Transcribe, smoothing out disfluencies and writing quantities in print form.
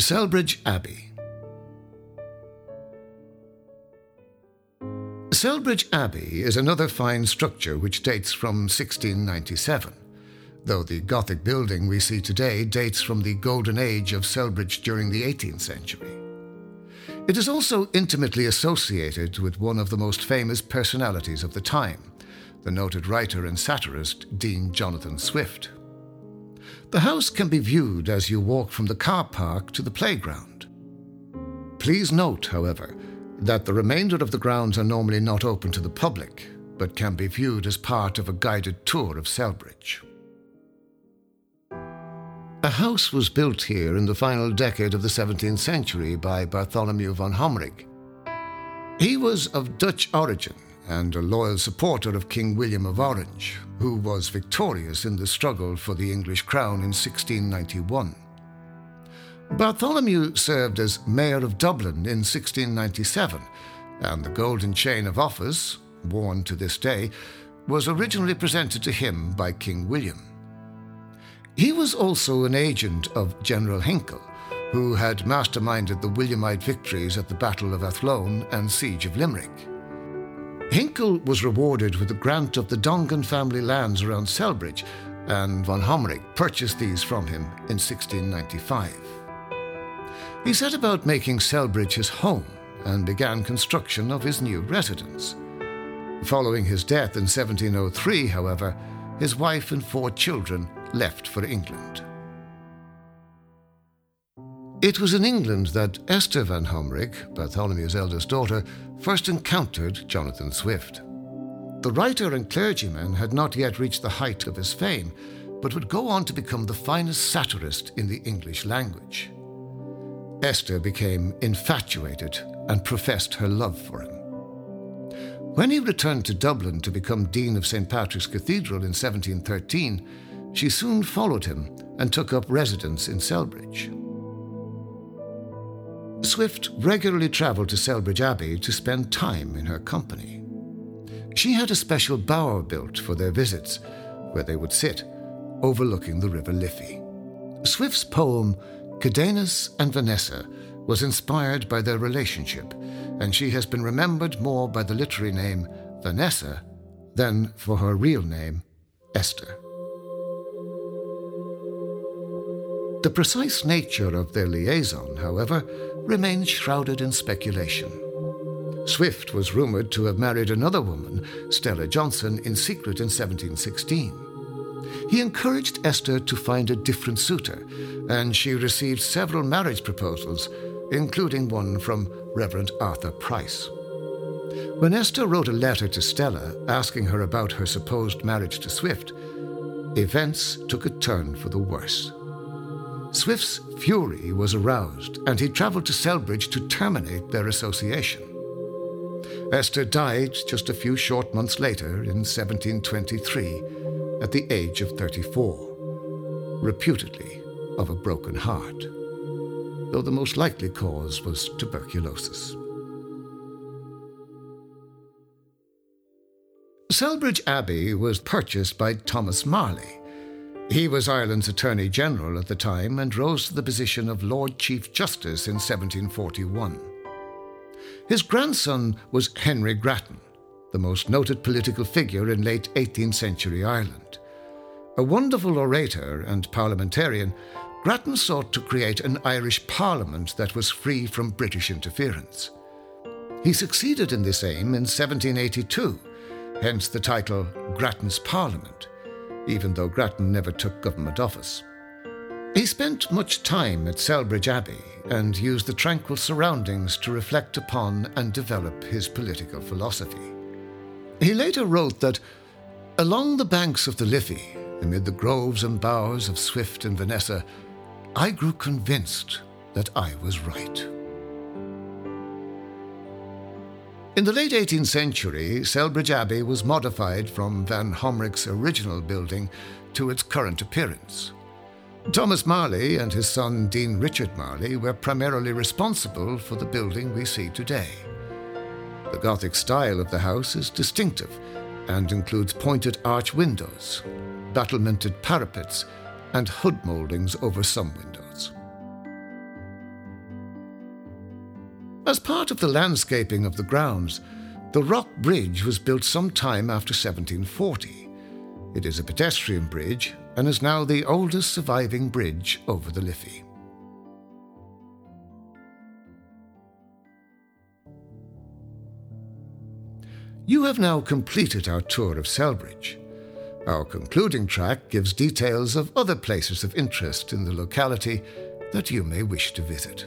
Celbridge Abbey. Celbridge Abbey is another fine structure which dates from 1697, though the Gothic building we see today dates from the Golden Age of Celbridge during the 18th century. It is also intimately associated with one of the most famous personalities of the time, the noted writer and satirist Dean Jonathan Swift. The house can be viewed as you walk from the car park to the playground. Please note, however, that the remainder of the grounds are normally not open to the public, but can be viewed as part of a guided tour of Celbridge. A house was built here in the final decade of the 17th century by Bartholomew Van Homrigh. He was of Dutch origin and a loyal supporter of King William of Orange, who was victorious in the struggle for the English crown in 1691. Bartholomew served as Mayor of Dublin in 1697, and the golden chain of office, worn to this day, was originally presented to him by King William. He was also an agent of General Ginkel, who had masterminded the Williamite victories at the Battle of Athlone and Siege of Limerick. Ginkel was rewarded with a grant of the Dongan family lands around Celbridge, and Van Homrigh purchased these from him in 1695. He set about making Celbridge his home and began construction of his new residence. Following his death in 1703, however, his wife and four children left for England. It was in England that Esther Vanhomrigh, Bartholomew's eldest daughter, first encountered Jonathan Swift. The writer and clergyman had not yet reached the height of his fame, but would go on to become the finest satirist in the English language. Esther became infatuated and professed her love for him. When he returned to Dublin to become Dean of St. Patrick's Cathedral in 1713, she soon followed him and took up residence in Celbridge. Swift regularly travelled to Celbridge Abbey to spend time in her company. She had a special bower built for their visits, where they would sit, overlooking the River Liffey. Swift's poem, Cadenus and Vanessa, was inspired by their relationship, and she has been remembered more by the literary name Vanessa than for her real name, Esther. The precise nature of their liaison, however, remains shrouded in speculation. Swift was rumoured to have married another woman, Stella Johnson, in secret in 1716. He encouraged Esther to find a different suitor, and she received several marriage proposals, including one from Reverend Arthur Price. When Esther wrote a letter to Stella asking her about her supposed marriage to Swift, events took a turn for the worse. Swift's fury was aroused, and he travelled to Celbridge to terminate their association. Esther died just a few short months later in 1723 at the age of 34, reputedly of a broken heart, though the most likely cause was tuberculosis. Celbridge Abbey was purchased by Thomas Marlay. He was Ireland's Attorney General at the time and rose to the position of Lord Chief Justice in 1741. His grandson was Henry Grattan, the most noted political figure in late 18th century Ireland. A wonderful orator and parliamentarian, Grattan sought to create an Irish Parliament that was free from British interference. He succeeded in this aim in 1782, hence the title Grattan's Parliament, even though Grattan never took government office. He spent much time at Celbridge Abbey and used the tranquil surroundings to reflect upon and develop his political philosophy. He later wrote that, "Along the banks of the Liffey, amid the groves and bowers of Swift and Vanessa, I grew convinced that I was right." In the late 18th century, Celbridge Abbey was modified from Van Homrigh's original building to its current appearance. Thomas Marlay and his son Dean Richard Marlay were primarily responsible for the building we see today. The Gothic style of the house is distinctive and includes pointed arch windows, battlemented parapets, and hood mouldings over some windows. As part of the landscaping of the grounds, the Rock Bridge was built some time after 1740. It is a pedestrian bridge and is now the oldest surviving bridge over the Liffey. You have now completed our tour of Celbridge. Our concluding track gives details of other places of interest in the locality that you may wish to visit.